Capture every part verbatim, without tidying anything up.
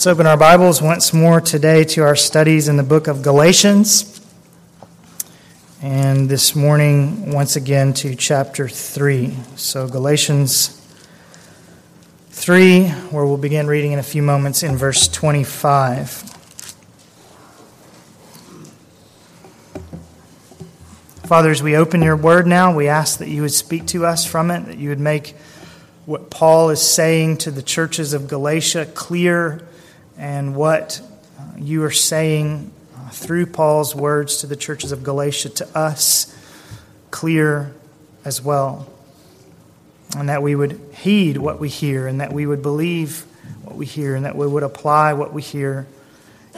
Let's open our Bibles once more today to our studies in the book of Galatians. And this morning, once again, to chapter three. So Galatians three, where we'll begin reading in a few moments in verse twenty-five. Father, as we open your word now, we ask that you would speak to us from it, that you would make what Paul is saying to the churches of Galatia clear, and what you are saying through Paul's words to the churches of Galatia to us clear as well. And that we would heed what we hear, and that we would believe what we hear, and that we would apply what we hear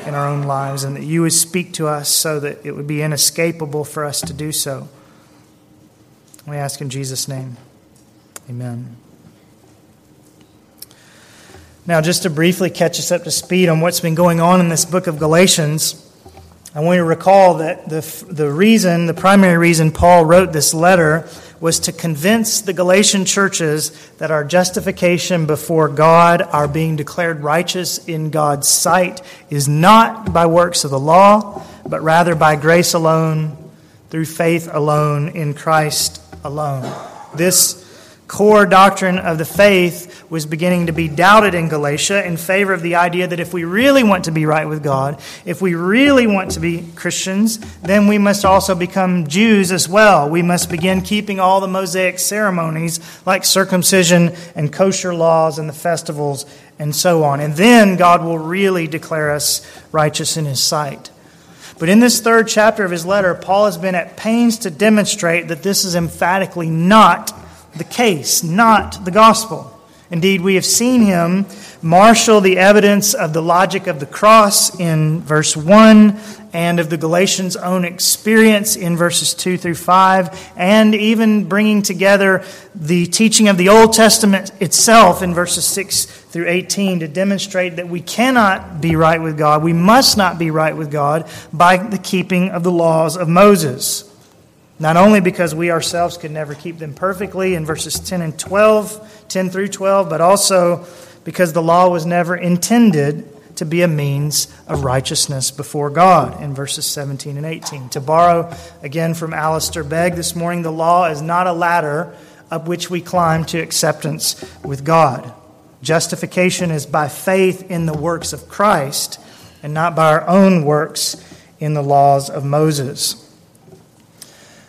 in our own lives, and that you would speak to us so that it would be inescapable for us to do so. We ask in Jesus' name. Amen. Now, just to briefly catch us up to speed on what's been going on in this book of Galatians, I want you to recall that the the reason, the primary reason Paul wrote this letter was to convince the Galatian churches that our justification before God, our being declared righteous in God's sight, is not by works of the law, but rather by grace alone, through faith alone, in Christ alone. This core doctrine of the faith was beginning to be doubted in Galatia in favor of the idea that if we really want to be right with God, if we really want to be Christians, then we must also become Jews as well. We must begin keeping all the Mosaic ceremonies like circumcision and kosher laws and the festivals and so on. And then God will really declare us righteous in His sight. But in this third chapter of his letter, Paul has been at pains to demonstrate that this is emphatically not the case, not the gospel. Indeed, we have seen him marshal the evidence of the logic of the cross in verse one, and of the Galatians' own experience in verses two through five, and even bringing together the teaching of the Old Testament itself in verses six through eighteen to demonstrate that we cannot be right with God, we must not be right with God by the keeping of the laws of Moses. Not only because we ourselves could never keep them perfectly in verses ten and twelve, ten through twelve, but also because the law was never intended to be a means of righteousness before God in verses seventeen and eighteen. To borrow again from Alistair Begg this morning, the law is not a ladder up which we climb to acceptance with God. Justification is by faith in the works of Christ and not by our own works in the laws of Moses.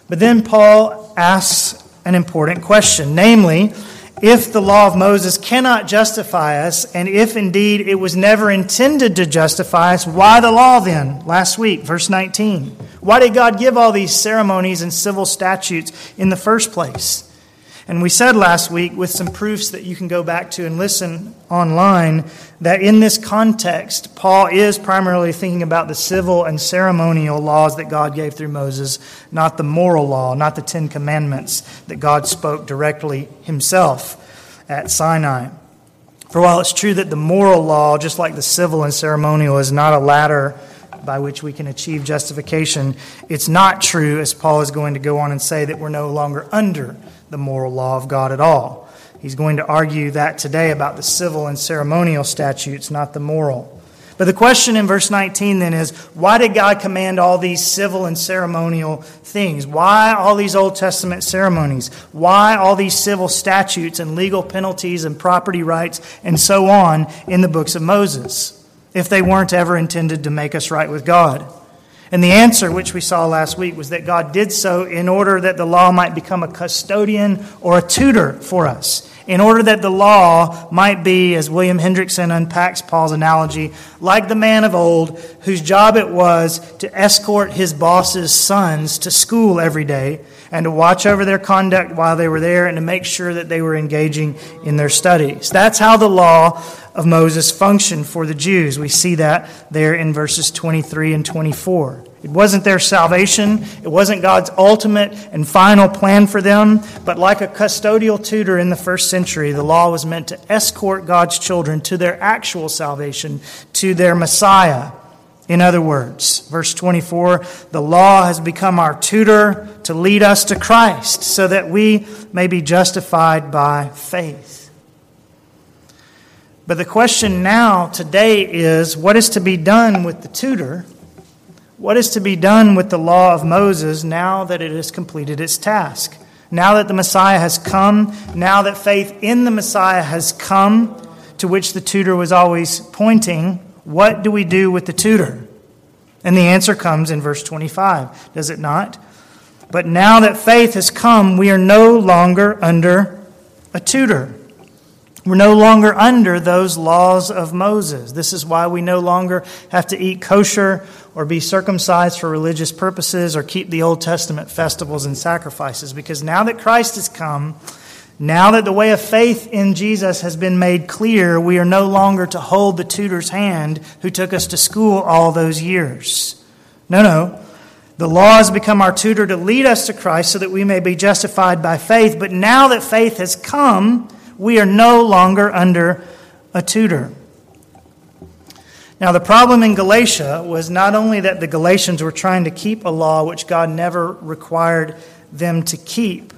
But then Paul asks an important question, namely, if the law of Moses cannot justify us, and if indeed it was never intended to justify us, why the law then? Last week, verse nineteen. Why did God give all these ceremonies and civil statutes in the first place? And we said last week, with some proofs that you can go back to and listen online, that in this context, Paul is primarily thinking about the civil and ceremonial laws that God gave through Moses, not the moral law, not the Ten Commandments that God spoke directly himself at Sinai. For while it's true that the moral law, just like the civil and ceremonial, is not a ladder by which we can achieve justification, it's not true, as Paul is going to go on and say, that we're no longer under the moral law of God at all. He's going to argue that today about the civil and ceremonial statutes, not the moral. But the question in verse nineteen then is, why did God command all these civil and ceremonial things? Why all these Old Testament ceremonies? Why all these civil statutes and legal penalties and property rights and so on in the books of Moses, if they weren't ever intended to make us right with God? And the answer, which we saw last week, was that God did so in order that the law might become a custodian or a tutor for us, in order that the law might be, as William Hendrickson unpacks Paul's analogy, like the man of old whose job it was to escort his boss's sons to school every day and to watch over their conduct while they were there and to make sure that they were engaging in their studies. That's how the law of Moses functioned for the Jews. We see that there in verses twenty-three and twenty-four. It wasn't their salvation. It wasn't God's ultimate and final plan for them. But like a custodial tutor in the first century, the law was meant to escort God's children to their actual salvation, to their Messiah. In other words, verse twenty-four, the law has become our tutor to lead us to Christ so that we may be justified by faith. But the question now, today, is what is to be done with the tutor? What is to be done with the law of Moses now that it has completed its task? Now that the Messiah has come, now that faith in the Messiah has come, to which the tutor was always pointing, what do we do with the tutor? And the answer comes in verse twenty-five, does it not? But now that faith has come, we are no longer under a tutor. We're no longer under those laws of Moses. This is why we no longer have to eat kosher or be circumcised for religious purposes or keep the Old Testament festivals and sacrifices. Because now that Christ has come, now that the way of faith in Jesus has been made clear, we are no longer to hold the tutor's hand who took us to school all those years. No, no. The law has become our tutor to lead us to Christ so that we may be justified by faith. But now that faith has come, we are no longer under a tutor. Now, the problem in Galatia was not only that the Galatians were trying to keep a law which God never required them to keep,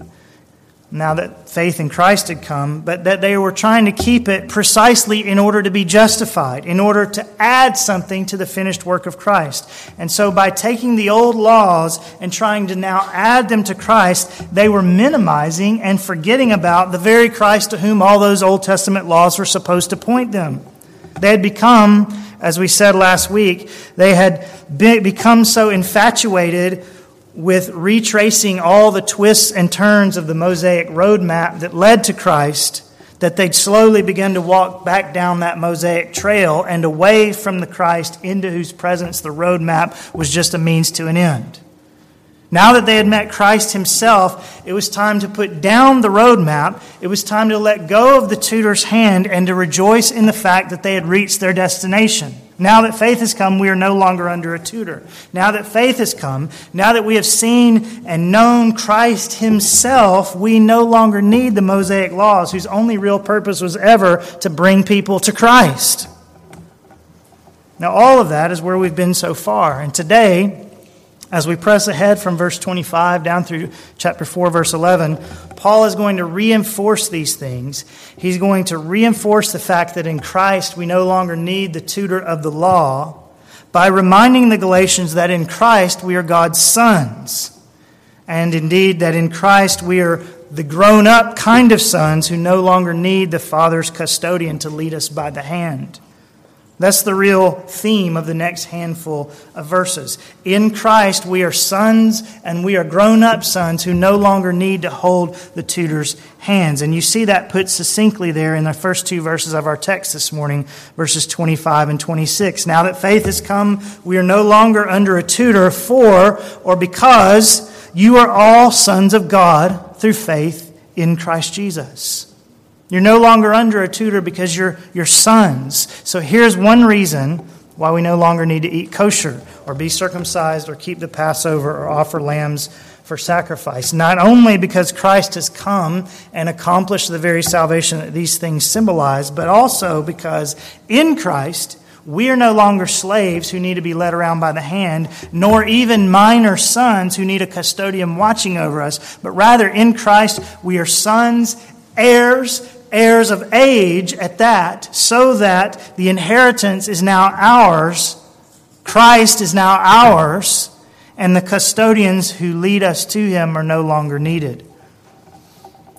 now that faith in Christ had come, but that they were trying to keep it precisely in order to be justified, in order to add something to the finished work of Christ. And so by taking the old laws and trying to now add them to Christ, they were minimizing and forgetting about the very Christ to whom all those Old Testament laws were supposed to point them. They had become, as we said last week, they had become so infatuated with retracing all the twists and turns of the Mosaic roadmap that led to Christ, that they'd slowly begin to walk back down that Mosaic trail and away from the Christ into whose presence the roadmap was just a means to an end. Now that they had met Christ himself, it was time to put down the roadmap. It was time to let go of the tutor's hand and to rejoice in the fact that they had reached their destination. Now that faith has come, we are no longer under a tutor. Now that faith has come, now that we have seen and known Christ himself, we no longer need the Mosaic laws, whose only real purpose was ever to bring people to Christ. Now, all of that is where we've been so far. And today, as we press ahead from verse twenty-five down through chapter four, verse eleven, Paul is going to reinforce these things. He's going to reinforce the fact that in Christ we no longer need the tutor of the law by reminding the Galatians that in Christ we are God's sons, and indeed that in Christ we are the grown-up kind of sons who no longer need the Father's custodian to lead us by the hand. That's the real theme of the next handful of verses. In Christ, we are sons, and we are grown-up sons who no longer need to hold the tutor's hands. And you see that put succinctly there in the first two verses of our text this morning, verses twenty-five and twenty-six. Now that faith has come, we are no longer under a tutor for or because you are all sons of God through faith in Christ Jesus. You're no longer under a tutor because you're, you're sons. So here's one reason why we no longer need to eat kosher or be circumcised or keep the Passover or offer lambs for sacrifice. Not only because Christ has come and accomplished the very salvation that these things symbolize, but also because in Christ we are no longer slaves who need to be led around by the hand, nor even minor sons who need a custodian watching over us, but rather in Christ we are sons, heirs, heirs of age at that, so that the inheritance is now ours, Christ is now ours, and the custodians who lead us to him are no longer needed.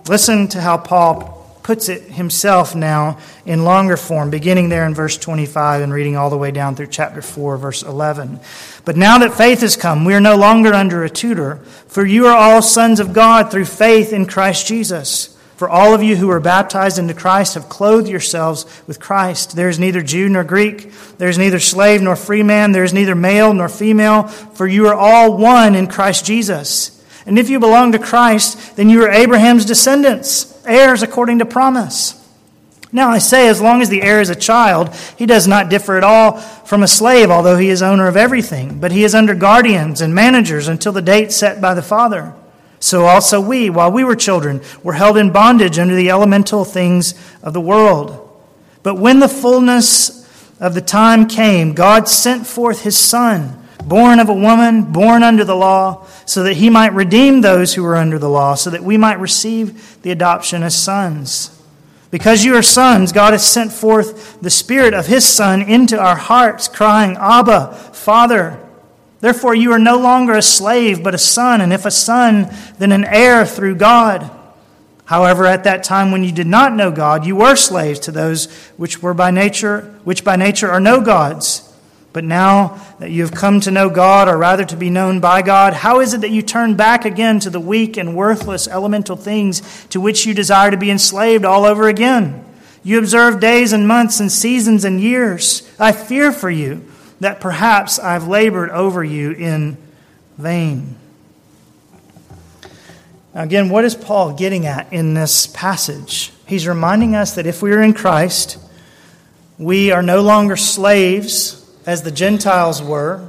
Listen to how Paul puts it himself now in longer form, beginning there in verse twenty-five and reading all the way down through chapter four, verse eleven. But now that faith has come, we are no longer under a tutor, for you are all sons of God through faith in Christ Jesus. For all of you who are baptized into Christ have clothed yourselves with Christ. There is neither Jew nor Greek. There is neither slave nor free man. There is neither male nor female. For you are all one in Christ Jesus. And if you belong to Christ, then you are Abraham's descendants, heirs according to promise. Now I say, as long as the heir is a child, he does not differ at all from a slave, although he is owner of everything. But he is under guardians and managers until the date set by the Father. So also we, while we were children, were held in bondage under the elemental things of the world. But when the fullness of the time came, God sent forth his Son, born of a woman, born under the law, so that he might redeem those who were under the law, so that we might receive the adoption as sons. Because you are sons, God has sent forth the Spirit of His Son into our hearts, crying, Abba, Father. Therefore you are no longer a slave, but a son, and if a son, then an heir through God. However, at that time when you did not know God, you were slaves to those which were by nature, which by nature are no gods. But now that you have come to know God, or rather to be known by God, how is it that you turn back again to the weak and worthless elemental things to which you desire to be enslaved all over again? You observe days and months and seasons and years. I fear for you that perhaps I've labored over you in vain. Again, what is Paul getting at in this passage? He's reminding us that if we are in Christ, we are no longer slaves, as the Gentiles were,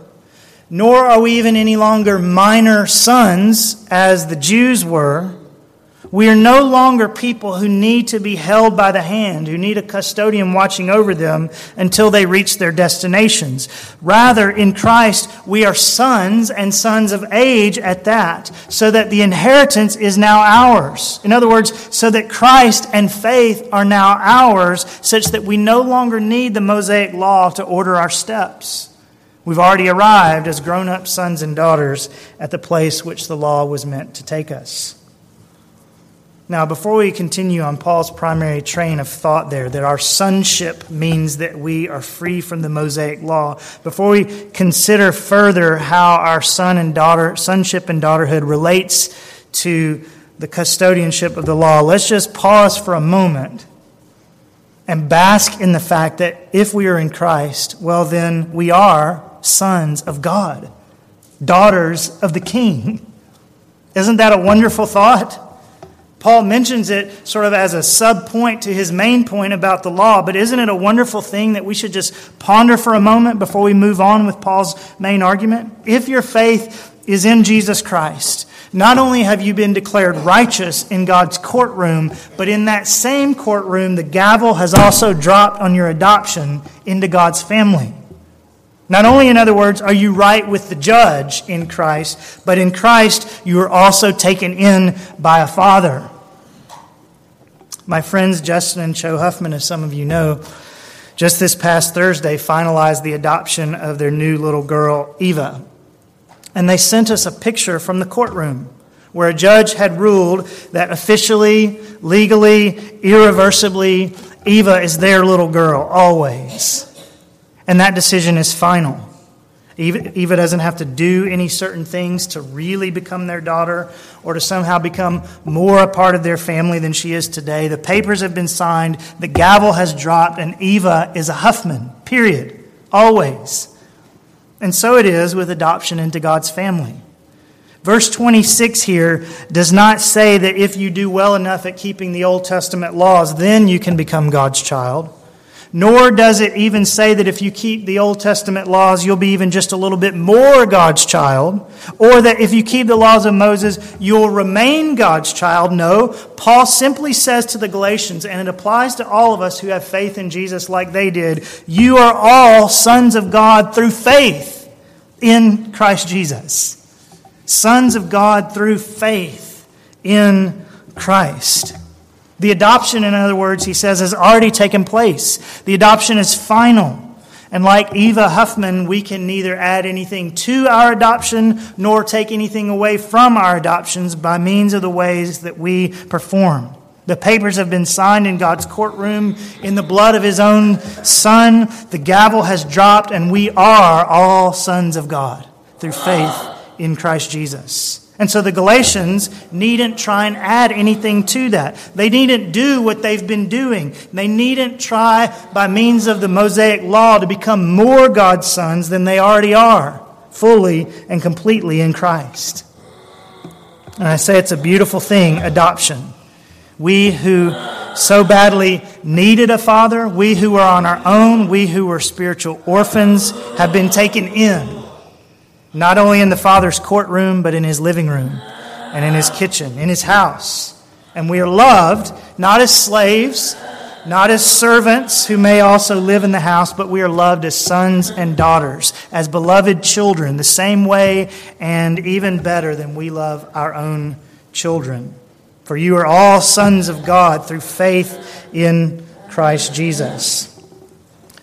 nor are we even any longer minor sons, as the Jews were. We are no longer people who need to be held by the hand, who need a custodian watching over them until they reach their destinations. Rather, in Christ, we are sons, and sons of age at that, so that the inheritance is now ours. In other words, so that Christ and faith are now ours, such that we no longer need the Mosaic law to order our steps. We've already arrived as grown-up sons and daughters at the place which the law was meant to take us. Now, before we continue on Paul's primary train of thought there, that our sonship means that we are free from the Mosaic law, before we consider further how our son and daughter, sonship and daughterhood relates to the custodianship of the law, let's just pause for a moment and bask in the fact that if we are in Christ, well, then we are sons of God, daughters of the King. Isn't that a wonderful thought? Paul mentions it sort of as a sub-point to his main point about the law, but isn't it a wonderful thing that we should just ponder for a moment before we move on with Paul's main argument? If your faith is in Jesus Christ, not only have you been declared righteous in God's courtroom, but in that same courtroom, the gavel has also dropped on your adoption into God's family. Not only, in other words, are you right with the judge in Christ, but in Christ you are also taken in by a father. My friends Justin and Cho Huffman, as some of you know, just this past Thursday finalized the adoption of their new little girl, Eva. And they sent us a picture from the courtroom where a judge had ruled that officially, legally, irreversibly, Eva is their little girl always. And that decision is final. Eva, Eva doesn't have to do any certain things to really become their daughter or to somehow become more a part of their family than she is today. The papers have been signed, the gavel has dropped, and Eva is a Huffman, period, always. And so it is with adoption into God's family. Verse twenty-six here does not say that if you do well enough at keeping the Old Testament laws, then you can become God's child. Nor does it even say that if you keep the Old Testament laws, you'll be even just a little bit more God's child, or that if you keep the laws of Moses, you'll remain God's child. No, Paul simply says to the Galatians, and it applies to all of us who have faith in Jesus like they did, you are all sons of God through faith in Christ Jesus. Sons of God through faith in Christ. The adoption, in other words, he says, has already taken place. The adoption is final. And like Eva Huffman, we can neither add anything to our adoption nor take anything away from our adoptions by means of the ways that we perform. The papers have been signed in God's courtroom in the blood of His own Son. The gavel has dropped, and we are all sons of God through faith in Christ Jesus. And so the Galatians needn't try and add anything to that. They needn't do what they've been doing. They needn't try by means of the Mosaic law to become more God's sons than they already are, fully and completely in Christ. And I say it's a beautiful thing, adoption. We who so badly needed a father, we who were on our own, we who were spiritual orphans, have been taken in. Not only in the Father's courtroom, but in His living room and in His kitchen, in His house. And we are loved, not as slaves, not as servants who may also live in the house, but we are loved as sons and daughters, as beloved children, the same way and even better than we love our own children. For you are all sons of God through faith in Christ Jesus.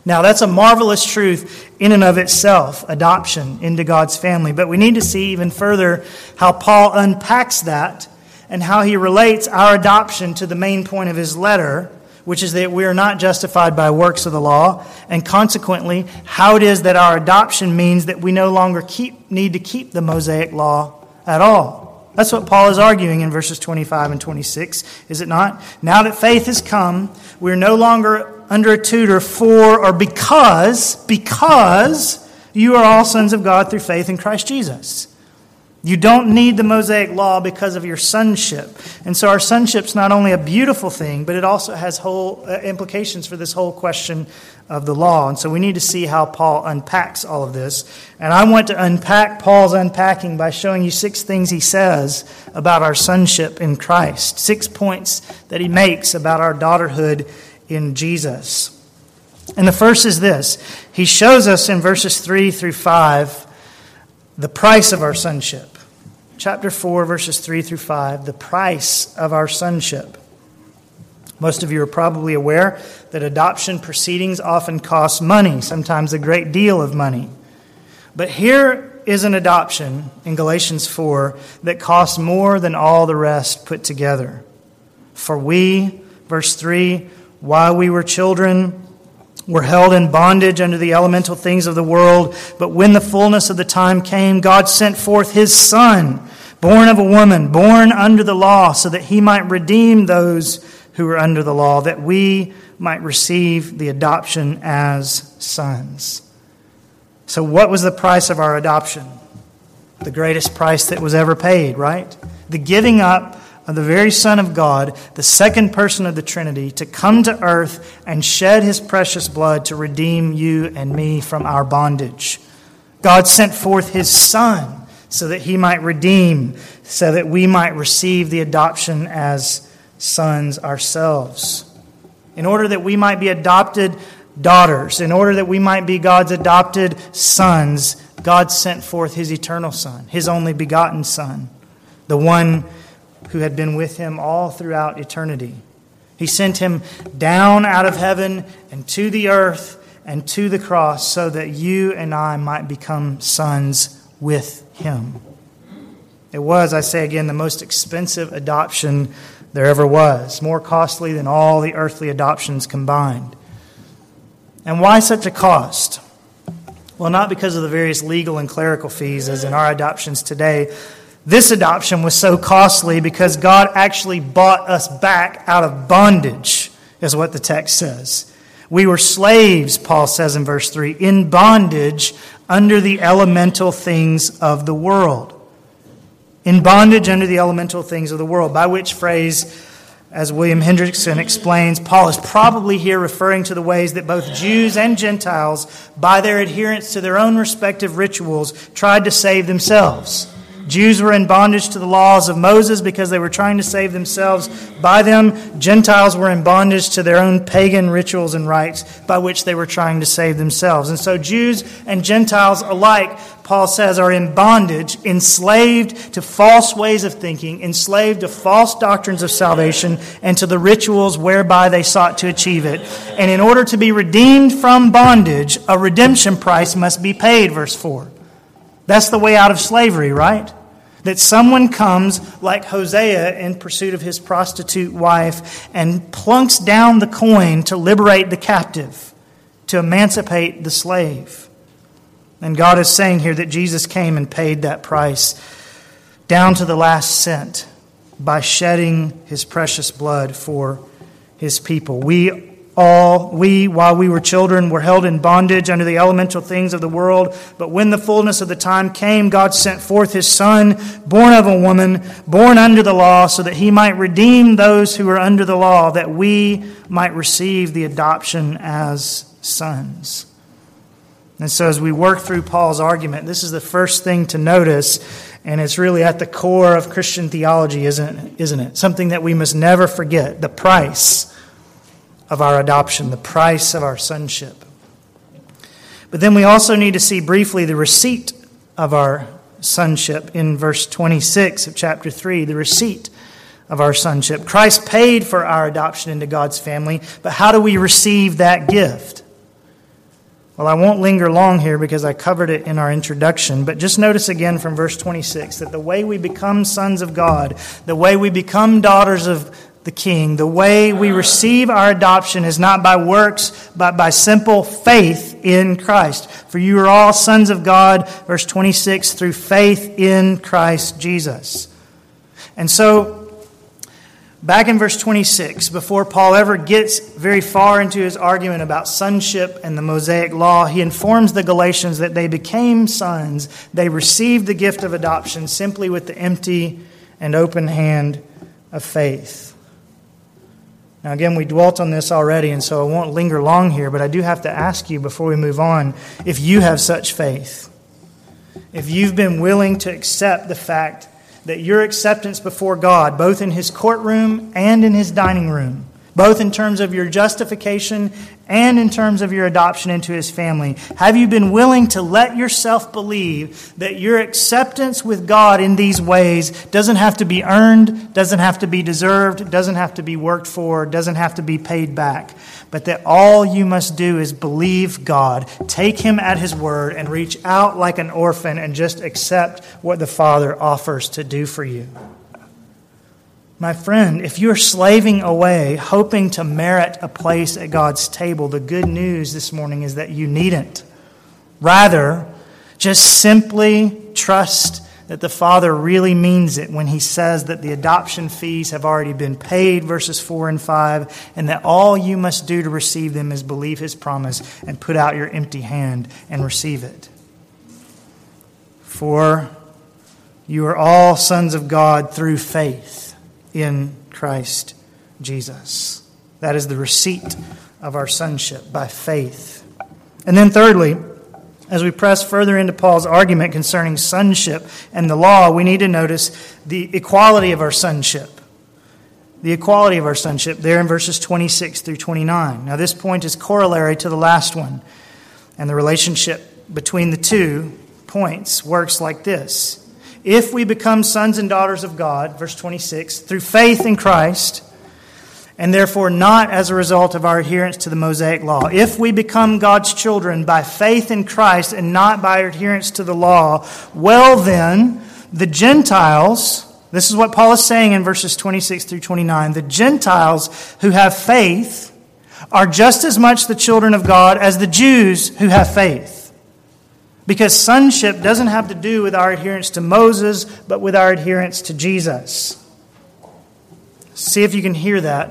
Now, that's a marvelous truth in and of itself, adoption into God's family. But we need to see even further how Paul unpacks that and how he relates our adoption to the main point of his letter, which is that we are not justified by works of the law, and consequently, how it is that our adoption means that we no longer keep, need to keep the Mosaic law at all. That's what Paul is arguing in verses twenty-five and twenty-six, is it not? Now that faith has come, we are no longer under a tutor for or because, because you are all sons of God through faith in Christ Jesus. You don't need the Mosaic law because of your sonship. And so our sonship's not only a beautiful thing, but it also has whole uh, implications for this whole question of the law. And so we need to see how Paul unpacks all of this. And I want to unpack Paul's unpacking by showing you six things he says about our sonship in Christ, six points that he makes about our daughterhood in Jesus. And the first is this. He shows us in verses three through five the price of our sonship. Chapter four, verses three through five, the price of our sonship. Most of you are probably aware that adoption proceedings often cost money, sometimes a great deal of money. But here is an adoption in Galatians four that costs more than all the rest put together. For we, verse three, while we were children, were held in bondage under the elemental things of the world. But when the fullness of the time came, God sent forth his Son, born of a woman, born under the law, so that he might redeem those who were under the law, that we might receive the adoption as sons. So what was the price of our adoption? The greatest price that was ever paid, right? The giving up of the very Son of God, the second person of the Trinity, to come to earth and shed his precious blood to redeem you and me from our bondage. God sent forth his Son so that he might redeem, so that we might receive the adoption as sons ourselves. In order that we might be adopted daughters, in order that we might be God's adopted sons, God sent forth his eternal Son, his only begotten Son, the one who had been with him all throughout eternity. He sent him down out of heaven and to the earth and to the cross so that you and I might become sons with him. It was, I say again, the most expensive adoption there ever was, more costly than all the earthly adoptions combined. And why such a cost? Well, not because of the various legal and clerical fees as in our adoptions today. This adoption was so costly because God actually bought us back out of bondage, is what the text says. We were slaves, Paul says in verse three, in bondage under the elemental things of the world. In bondage under the elemental things of the world, by which phrase, as William Hendrickson explains, Paul is probably here referring to the ways that both Jews and Gentiles, by their adherence to their own respective rituals, tried to save themselves. Jews were in bondage to the laws of Moses because they were trying to save themselves by them. Gentiles were in bondage to their own pagan rituals and rites by which they were trying to save themselves. And so Jews and Gentiles alike, Paul says, are in bondage, enslaved to false ways of thinking, enslaved to false doctrines of salvation, and to the rituals whereby they sought to achieve it. And in order to be redeemed from bondage, a redemption price must be paid, verse four. That's the way out of slavery, right? That someone comes like Hosea in pursuit of his prostitute wife and plunks down the coin to liberate the captive, to emancipate the slave. And God is saying here that Jesus came and paid that price down to the last cent by shedding his precious blood for his people. We All we, while we were children, were held in bondage under the elemental things of the world. But when the fullness of the time came, God sent forth his Son, born of a woman, born under the law, so that he might redeem those who were under the law, that we might receive the adoption as sons. And so as we work through Paul's argument, this is the first thing to notice, and it's really at the core of Christian theology, isn't it? Isn't it? Something that we must never forget, the price of our adoption, the price of our sonship. But then we also need to see briefly the receipt of our sonship in verse twenty-six of chapter three, the receipt of our sonship. Christ paid for our adoption into God's family, but how do we receive that gift? Well, I won't linger long here because I covered it in our introduction, but just notice again from verse twenty-six that the way we become sons of God, the way we become daughters of the King, the way we receive our adoption is not by works, but by simple faith in Christ. For you are all sons of God, verse twenty-six, through faith in Christ Jesus. And so, back in verse twenty-six, before Paul ever gets very far into his argument about sonship and the Mosaic law, he informs the Galatians that they became sons. They received the gift of adoption simply with the empty and open hand of faith. Now again, we dwelt on this already, and so I won't linger long here, but I do have to ask you before we move on if you have such faith. If you've been willing to accept the fact that your acceptance before God, both in His courtroom and in His dining room, both in terms of your justification and in terms of your adoption into His family, have you been willing to let yourself believe that your acceptance with God in these ways doesn't have to be earned, doesn't have to be deserved, doesn't have to be worked for, doesn't have to be paid back, but that all you must do is believe God, take Him at His word, and reach out like an orphan and just accept what the Father offers to do for you? My friend, if you're slaving away, hoping to merit a place at God's table, the good news this morning is that you needn't. Rather, just simply trust that the Father really means it when He says that the adoption fees have already been paid, verses four and five, and that all you must do to receive them is believe His promise and put out your empty hand and receive it. For you are all sons of God through faith in Christ Jesus. That is the receipt of our sonship, by faith. And then thirdly, as we press further into Paul's argument concerning sonship and the law, we need to notice the equality of our sonship. The equality of our sonship there in verses twenty-six through twenty-nine. Now this point is corollary to the last one, and the relationship between the two points works like this. If we become sons and daughters of God, verse twenty-six, through faith in Christ, and therefore not as a result of our adherence to the Mosaic law. If we become God's children by faith in Christ and not by adherence to the law, well then, the Gentiles, this is what Paul is saying in verses twenty-six through twenty-nine, the Gentiles who have faith are just as much the children of God as the Jews who have faith. Because sonship doesn't have to do with our adherence to Moses, but with our adherence to Jesus. See if you can hear that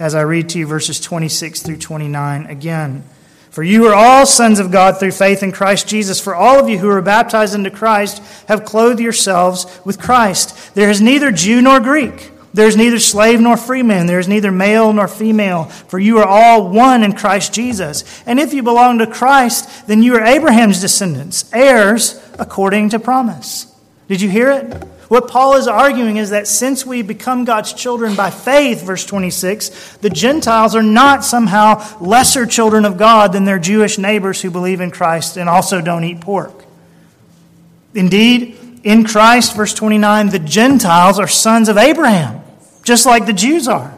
as I read to you verses twenty-six through twenty-nine again. For you are all sons of God through faith in Christ Jesus. For all of you who are baptized into Christ have clothed yourselves with Christ. There is neither Jew nor Greek. There is neither slave nor free man. There is neither male nor female. For you are all one in Christ Jesus. And if you belong to Christ, then you are Abraham's descendants, heirs according to promise. Did you hear it? What Paul is arguing is that since we become God's children by faith, verse twenty-six, the Gentiles are not somehow lesser children of God than their Jewish neighbors who believe in Christ and also don't eat pork. Indeed, in Christ, verse twenty-nine, the Gentiles are sons of Abraham, just like the Jews are.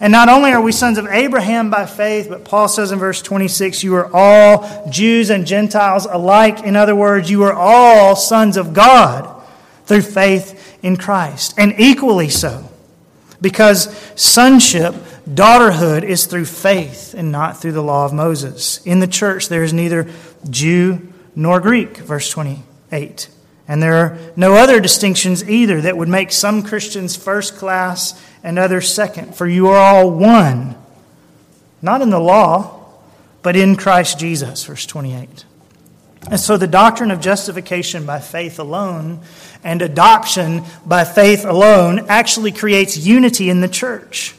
And not only are we sons of Abraham by faith, but Paul says in verse twenty-six, you are all Jews and Gentiles alike. In other words, you are all sons of God through faith in Christ. And equally so, because sonship, daughterhood, is through faith and not through the law of Moses. In the church, there is neither Jew nor Greek, verse twenty-eight. And there are no other distinctions either that would make some Christians first class and others second. For you are all one, not in the law, but in Christ Jesus, verse twenty-eight. And so the doctrine of justification by faith alone and adoption by faith alone actually creates unity in the church.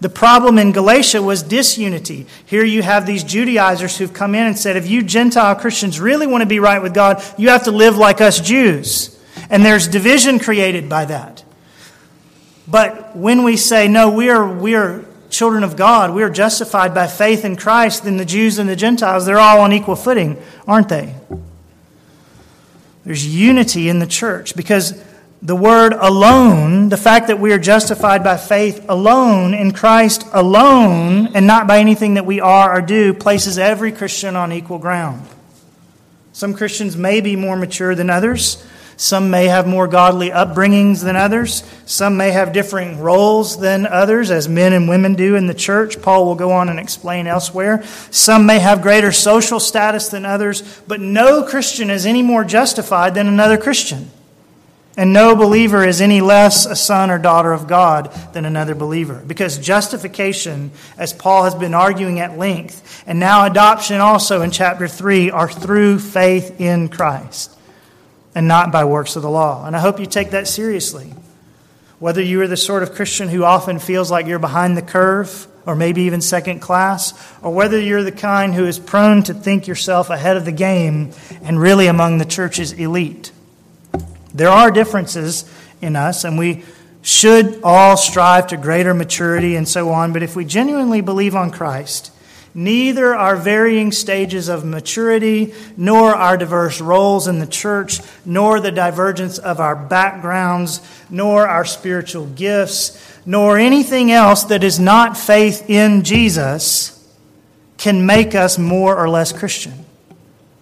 The problem in Galatia was disunity. Here you have these Judaizers who've come in and said, if you Gentile Christians really want to be right with God, you have to live like us Jews. And there's division created by that. But when we say, no, we are, we are children of God, we are justified by faith in Christ, then the Jews and the Gentiles, they're all on equal footing, aren't they? There's unity in the church because the word alone, the fact that we are justified by faith alone in Christ alone and not by anything that we are or do, places every Christian on equal ground. Some Christians may be more mature than others. Some may have more godly upbringings than others. Some may have differing roles than others, as men and women do in the church. Paul will go on and explain elsewhere. Some may have greater social status than others, but no Christian is any more justified than another Christian. And no believer is any less a son or daughter of God than another believer. Because justification, as Paul has been arguing at length, and now adoption also in chapter three, are through faith in Christ, and not by works of the law. And I hope you take that seriously. Whether you are the sort of Christian who often feels like you're behind the curve, or maybe even second class, or whether you're the kind who is prone to think yourself ahead of the game and really among the church's elite. There are differences in us, and we should all strive to greater maturity and so on. But if we genuinely believe on Christ, neither our varying stages of maturity, nor our diverse roles in the church, nor the divergence of our backgrounds, nor our spiritual gifts, nor anything else that is not faith in Jesus can make us more or less Christian,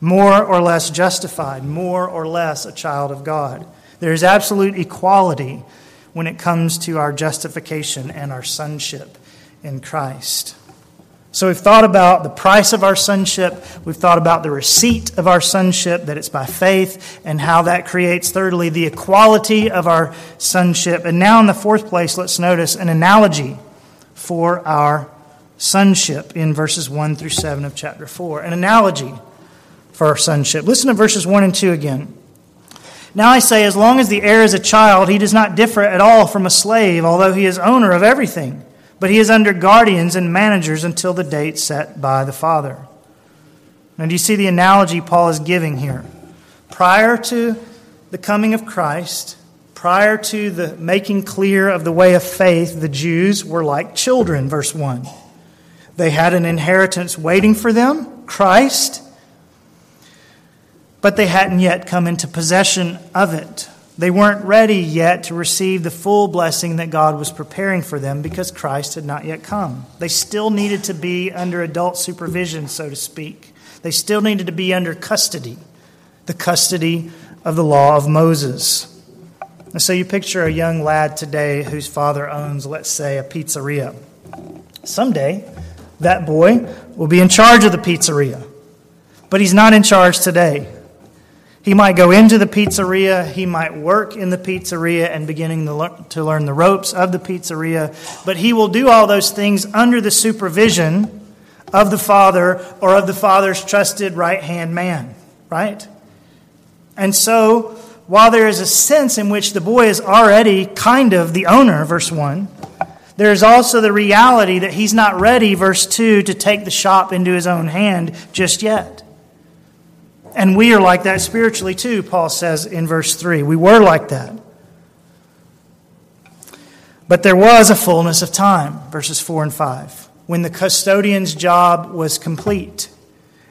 more or less justified, more or less a child of God. There is absolute equality when it comes to our justification and our sonship in Christ. So we've thought about the price of our sonship. We've thought about the receipt of our sonship, that it's by faith, and how that creates, thirdly, the equality of our sonship. And now in the fourth place, let's notice an analogy for our sonship in verses one through seven of chapter four. An analogy for our sonship. Listen to verses one and two again. Now I say, as long as the heir is a child, he does not differ at all from a slave, although he is owner of everything. But he is under guardians and managers until the date set by the Father. Now, do you see the analogy Paul is giving here? Prior to the coming of Christ, prior to the making clear of the way of faith, the Jews were like children, verse one. They had an inheritance waiting for them, Christ, but they hadn't yet come into possession of it. They weren't ready yet to receive the full blessing that God was preparing for them because Christ had not yet come. They still needed to be under adult supervision, so to speak. They still needed to be under custody, the custody of the law of Moses. And so you picture a young lad today whose father owns, let's say, a pizzeria. Someday, that boy will be in charge of the pizzeria, but he's not in charge today. He might go into the pizzeria, he might work in the pizzeria and beginning to learn the ropes of the pizzeria, but he will do all those things under the supervision of the Father or of the Father's trusted right-hand man, right? And so, while there is a sense in which the boy is already kind of the owner, verse one, there is also the reality that he's not ready, verse two, to take the shop into his own hand just yet. And we are like that spiritually too, Paul says in verse three. We were like that. But there was a fullness of time, verses four and five, when the custodian's job was complete,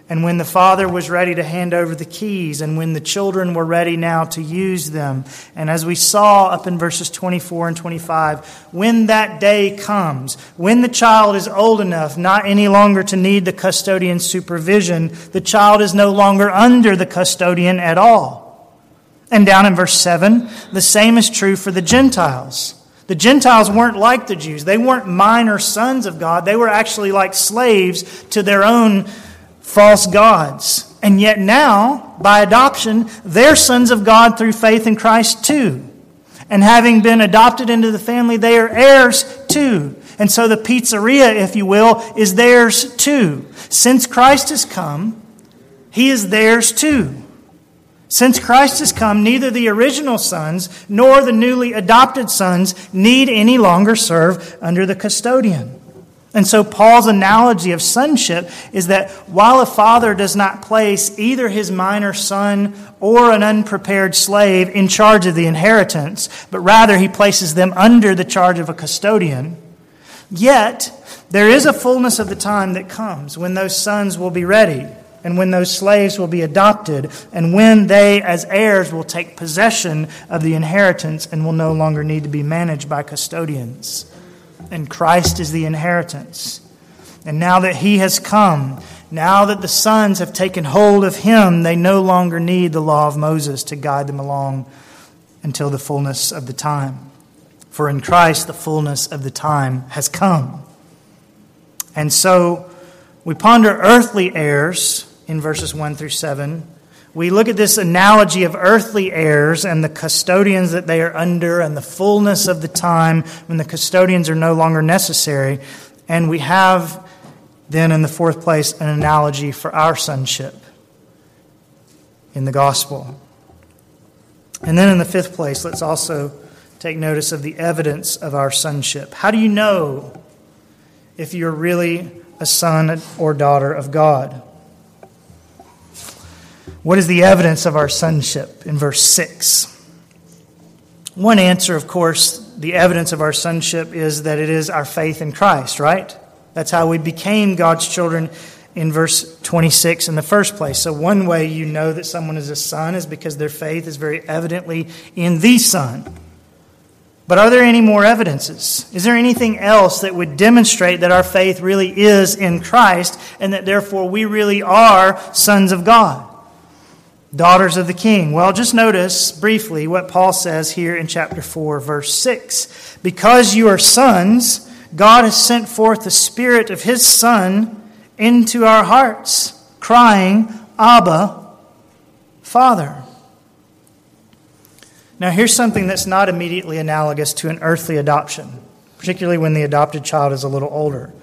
and when the father was ready to hand over the keys, and when the children were ready now to use them. And as we saw up in verses twenty-four and twenty-five, when that day comes, when the child is old enough, not any longer to need the custodian's supervision, the child is no longer under the custodian at all. And down in verse seven, the same is true for the Gentiles. The Gentiles weren't like the Jews. They weren't minor sons of God. They were actually like slaves to their own false gods. And yet now, by adoption, they're sons of God through faith in Christ too. And having been adopted into the family, they are heirs too. And so the pizzeria, if you will, is theirs too. Since Christ has come, he is theirs too. Since Christ has come, neither the original sons nor the newly adopted sons need any longer serve under the custodian. And so Paul's analogy of sonship is that while a father does not place either his minor son or an unprepared slave in charge of the inheritance, but rather he places them under the charge of a custodian, yet there is a fullness of the time that comes when those sons will be ready and when those slaves will be adopted, and when they as heirs will take possession of the inheritance and will no longer need to be managed by custodians. And Christ is the inheritance. And now that he has come, now that the sons have taken hold of him, they no longer need the law of Moses to guide them along until the fullness of the time. For in Christ, the fullness of the time has come. And so we ponder earthly heirs in verses one through seven. We look at this analogy of earthly heirs and the custodians that they are under and the fullness of the time when the custodians are no longer necessary. And we have then in the fourth place an analogy for our sonship in the gospel. And then in the fifth place, let's also take notice of the evidence of our sonship. How do you know if you're really a son or daughter of God? What is the evidence of our sonship in verse six? One answer, of course, the evidence of our sonship is that it is our faith in Christ, right? That's how we became God's children in verse twenty-six in the first place. So one way you know that someone is a son is because their faith is very evidently in the Son. But are there any more evidences? Is there anything else that would demonstrate that our faith really is in Christ and that therefore we really are sons of God, daughters of the King? Well, just notice briefly what Paul says here in chapter four, verse six. Because you are sons, God has sent forth the Spirit of His Son into our hearts, crying, Abba, Father. Now, here's something that's not immediately analogous to an earthly adoption, particularly when the adopted child is a little older.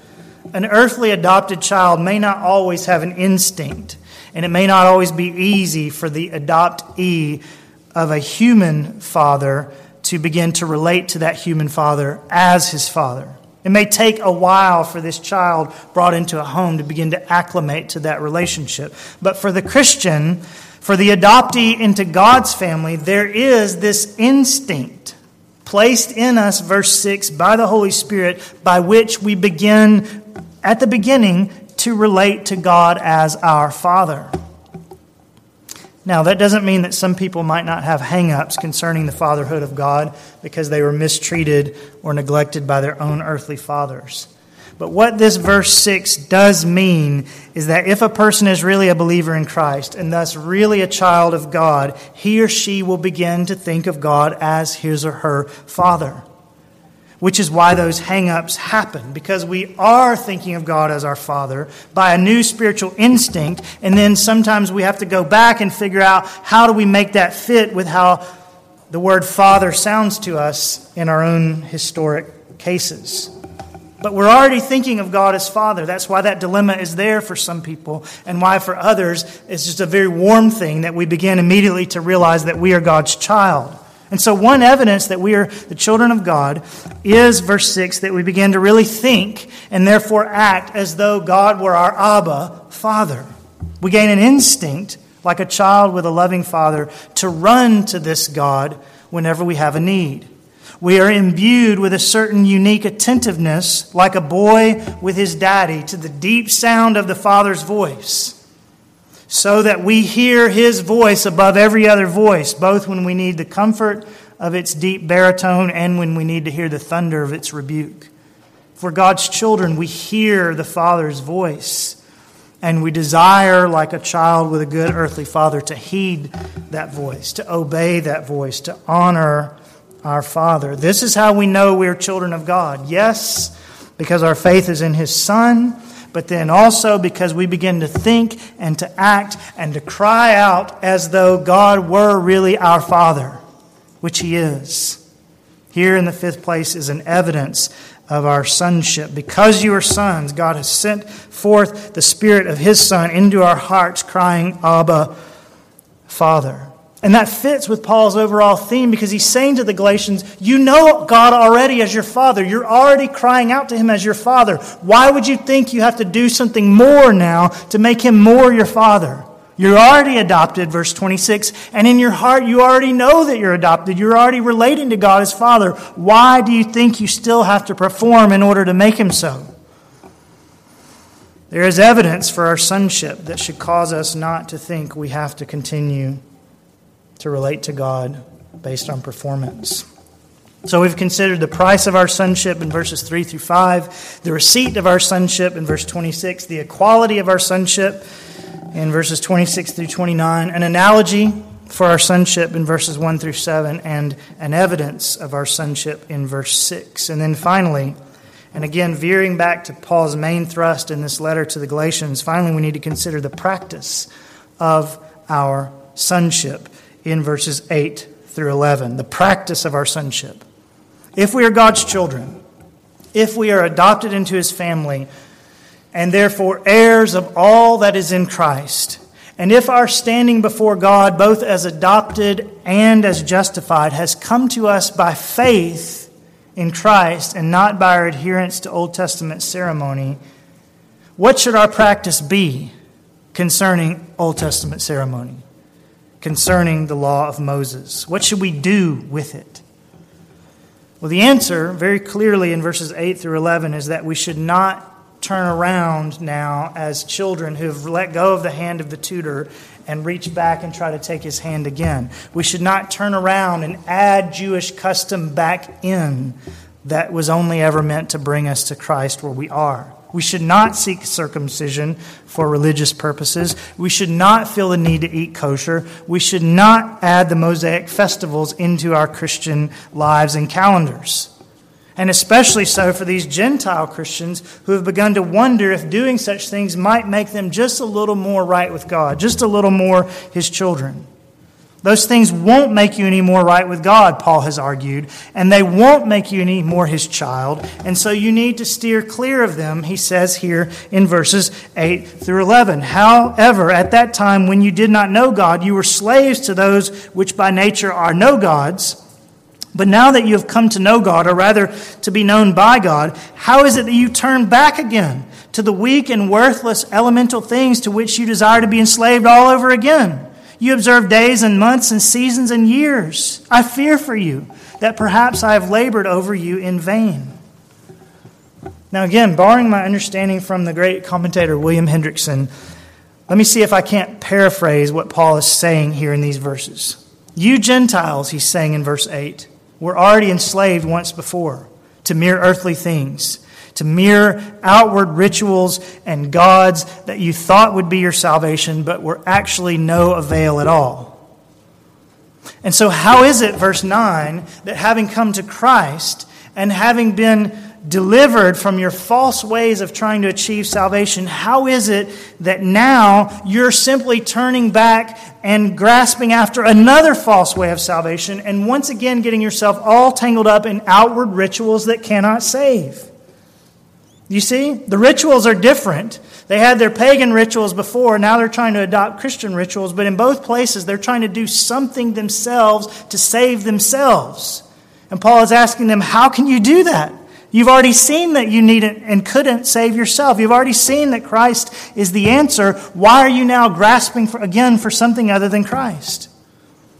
An earthly adopted child may not always have an instinct, and it may not always be easy for the adoptee of a human father to begin to relate to that human father as his father. It may take a while for this child brought into a home to begin to acclimate to that relationship. But for the Christian, for the adoptee into God's family, there is this instinct placed in us, verse six, by the Holy Spirit, by which we begin, at the beginning, to relate to God as our Father. Now, that doesn't mean that some people might not have hang-ups concerning the fatherhood of God because they were mistreated or neglected by their own earthly fathers. But what this verse six does mean is that if a person is really a believer in Christ and thus really a child of God, he or she will begin to think of God as his or her Father, which is why those hang-ups happen, because we are thinking of God as our Father by a new spiritual instinct, and then sometimes we have to go back and figure out how do we make that fit with how the word Father sounds to us in our own historic cases. But we're already thinking of God as Father. That's why that dilemma is there for some people, and why for others it's just a very warm thing that we begin immediately to realize that we are God's child. And so one evidence that we are the children of God is, verse six, that we begin to really think and therefore act as though God were our Abba, Father. We gain an instinct, like a child with a loving father, to run to this God whenever we have a need. We are imbued with a certain unique attentiveness, like a boy with his daddy, to the deep sound of the Father's voice, so that we hear His voice above every other voice, both when we need the comfort of its deep baritone and when we need to hear the thunder of its rebuke. For God's children, we hear the Father's voice, and we desire, like a child with a good earthly father, to heed that voice, to obey that voice, to honor our Father. This is how we know we are children of God. Yes, because our faith is in His Son, but then also because we begin to think and to act and to cry out as though God were really our Father, which He is. Here in the fifth place is an evidence of our sonship. Because you are sons, God has sent forth the Spirit of His Son into our hearts, crying, Abba, Father. And that fits with Paul's overall theme, because he's saying to the Galatians, you know God already as your Father. You're already crying out to Him as your Father. Why would you think you have to do something more now to make Him more your Father? You're already adopted, verse twenty-six, and in your heart you already know that you're adopted. You're already relating to God as Father. Why do you think you still have to perform in order to make Him so? There is evidence for our sonship that should cause us not to think we have to continue to relate to God based on performance. So we've considered the price of our sonship in verses three through five, the receipt of our sonship in verse twenty-six, the equality of our sonship in verses twenty-six through twenty-nine, an analogy for our sonship in verses one through seven, and an evidence of our sonship in verse six. And then finally, and again, veering back to Paul's main thrust in this letter to the Galatians, finally we need to consider the practice of our sonship in verses eight through eleven, the practice of our sonship. If we are God's children, if we are adopted into his family, and therefore heirs of all that is in Christ, and if our standing before God, both as adopted and as justified, has come to us by faith in Christ and not by our adherence to Old Testament ceremony, what should our practice be concerning Old Testament ceremony, concerning the law of Moses? What should we do with it? Well, the answer, very clearly in verses eight through eleven, is that we should not turn around now as children who have let go of the hand of the tutor and reach back and try to take his hand again. We should not turn around and add Jewish custom back in that was only ever meant to bring us to Christ where we are. We should not seek circumcision for religious purposes. We should not feel the need to eat kosher. We should not add the Mosaic festivals into our Christian lives and calendars. And especially so for these Gentile Christians who have begun to wonder if doing such things might make them just a little more right with God, just a little more his children. Those things won't make you any more right with God, Paul has argued, and they won't make you any more his child, and so you need to steer clear of them, he says here in verses eight through eleven. However, at that time when you did not know God, you were slaves to those which by nature are no gods. But now that you have come to know God, or rather to be known by God, how is it that you turn back again to the weak and worthless elemental things to which you desire to be enslaved all over again? You observe days and months and seasons and years. I fear for you that perhaps I have labored over you in vain. Now again, borrowing my understanding from the great commentator William Hendrickson, let me see if I can't paraphrase what Paul is saying here in these verses. You Gentiles, he's saying in verse eight, were already enslaved once before to mere earthly things, to mere outward rituals and gods that you thought would be your salvation but were actually no avail at all. And so how is it, verse nine, that having come to Christ and having been delivered from your false ways of trying to achieve salvation, how is it that now you're simply turning back and grasping after another false way of salvation and once again getting yourself all tangled up in outward rituals that cannot save? You see, the rituals are different. They had their pagan rituals before. Now they're trying to adopt Christian rituals. But in both places, they're trying to do something themselves to save themselves. And Paul is asking them, how can you do that? You've already seen that you needn't and couldn't save yourself. You've already seen that Christ is the answer. Why are you now grasping for, again for something other than Christ?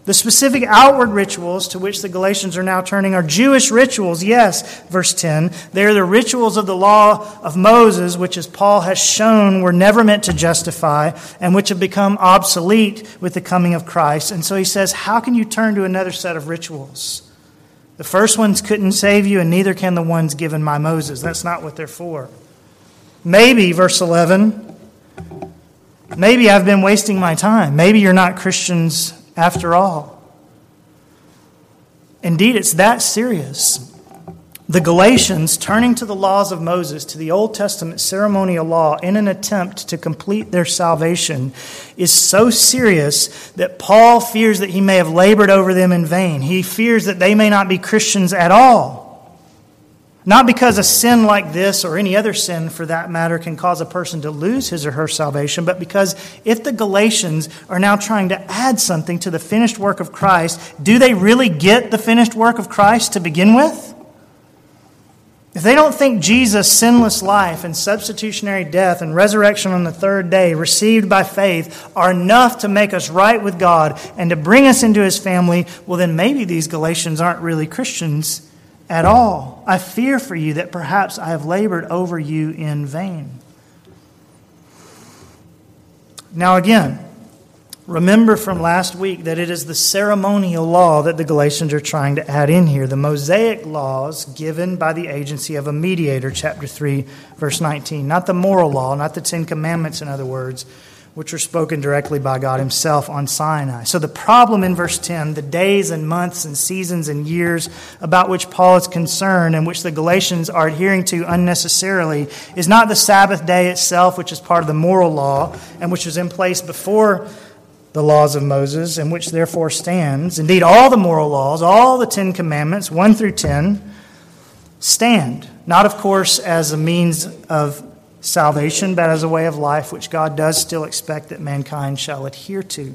The specific outward rituals to which the Galatians are now turning are Jewish rituals, yes, verse ten. They're the rituals of the law of Moses, which, as Paul has shown, were never meant to justify and which have become obsolete with the coming of Christ. And so he says, how can you turn to another set of rituals? The first ones couldn't save you, and neither can the ones given by Moses. That's not what they're for. Maybe, verse eleven, maybe I've been wasting my time. Maybe you're not Christians after all. Indeed, it's that serious. The Galatians turning to the laws of Moses, to the Old Testament ceremonial law, in an attempt to complete their salvation is so serious that Paul fears that he may have labored over them in vain. He fears that they may not be Christians at all. Not because a sin like this, or any other sin for that matter, can cause a person to lose his or her salvation, but because if the Galatians are now trying to add something to the finished work of Christ, do they really get the finished work of Christ to begin with? If they don't think Jesus' sinless life and substitutionary death and resurrection on the third day received by faith are enough to make us right with God and to bring us into his family, well then maybe these Galatians aren't really Christians at all. I fear for you that perhaps I have labored over you in vain. Now again, remember from last week that it is the ceremonial law that the Galatians are trying to add in here. The Mosaic laws given by the agency of a mediator, chapter three, verse nineteen. Not the moral law, not the Ten Commandments, in other words, which were spoken directly by God himself on Sinai. So the problem in verse ten, the days and months and seasons and years about which Paul is concerned and which the Galatians are adhering to unnecessarily, is not the Sabbath day itself, which is part of the moral law and which was in place before the laws of Moses, and which therefore stands. Indeed, all the moral laws, all the Ten Commandments, one through ten, stand. Not, of course, as a means of salvation, but as a way of life which God does still expect that mankind shall adhere to.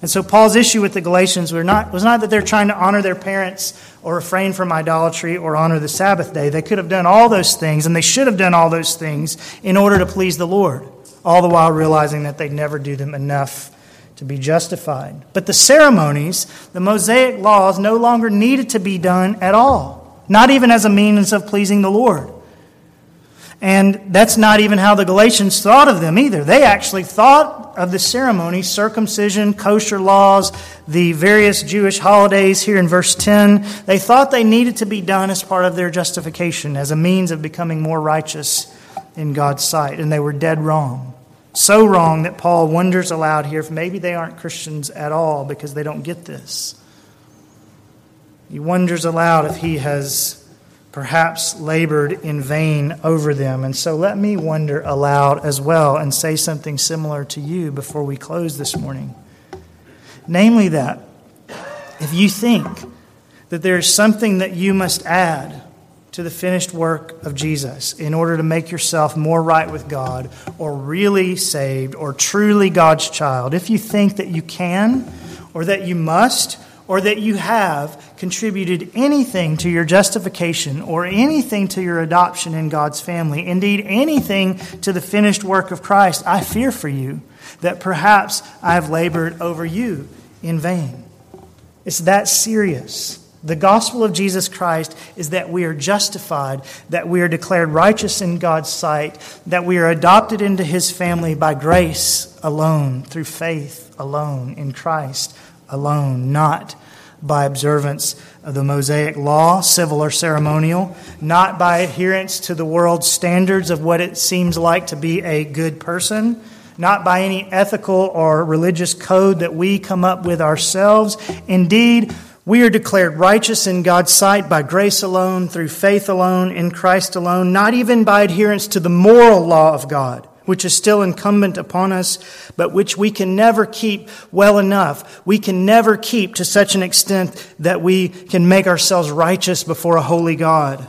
And so Paul's issue with the Galatians were not, was not that they're trying to honor their parents or refrain from idolatry or honor the Sabbath day. They could have done all those things, and they should have done all those things in order to please the Lord, all the while realizing that they'd never do them enough to be justified. But the ceremonies, the Mosaic laws, no longer needed to be done at all, not even as a means of pleasing the Lord. And that's not even how the Galatians thought of them either. They actually thought of the ceremony, circumcision, kosher laws, the various Jewish holidays here in verse ten. They thought they needed to be done as part of their justification, as a means of becoming more righteous in God's sight. And they were dead wrong. So wrong that Paul wonders aloud here if maybe they aren't Christians at all because they don't get this. He wonders aloud if he has perhaps labored in vain over them. And so let me wonder aloud as well and say something similar to you before we close this morning. Namely that if you think that there is something that you must add to the finished work of Jesus in order to make yourself more right with God or really saved or truly God's child, if you think that you can or that you must or that you have contributed anything to your justification or anything to your adoption in God's family, indeed anything to the finished work of Christ, I fear for you that perhaps I have labored over you in vain. It's that serious. The gospel of Jesus Christ is that we are justified, that we are declared righteous in God's sight, that we are adopted into his family by grace alone, through faith alone, in Christ alone, not by observance of the Mosaic law, civil or ceremonial, not by adherence to the world's standards of what it seems like to be a good person, not by any ethical or religious code that we come up with ourselves. Indeed, we are declared righteous in God's sight by grace alone, through faith alone, in Christ alone, not even by adherence to the moral law of God, which is still incumbent upon us, but which we can never keep well enough. We can never keep to such an extent that we can make ourselves righteous before a holy God.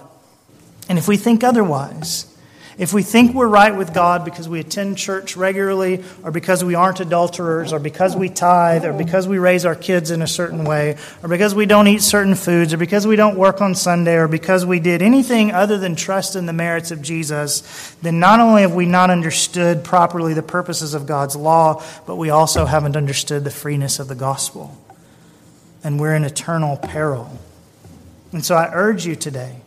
And if we think otherwise, if we think we're right with God because we attend church regularly or because we aren't adulterers or because we tithe or because we raise our kids in a certain way or because we don't eat certain foods or because we don't work on Sunday or because we did anything other than trust in the merits of Jesus, then not only have we not understood properly the purposes of God's law, but we also haven't understood the freeness of the gospel. And we're in eternal peril. And so I urge you today,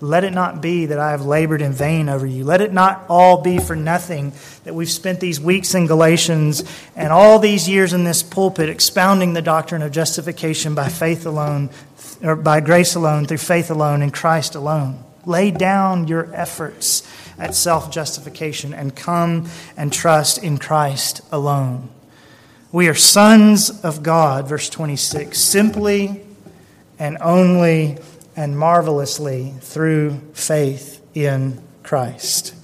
let it not be that I have labored in vain over you. Let it not all be for nothing that we've spent these weeks in Galatians and all these years in this pulpit expounding the doctrine of justification by faith alone, or by grace alone, through faith alone, in Christ alone. Lay down your efforts at self-justification and come and trust in Christ alone. We are sons of God, verse twenty-six, simply and only and marvelously through faith in Christ.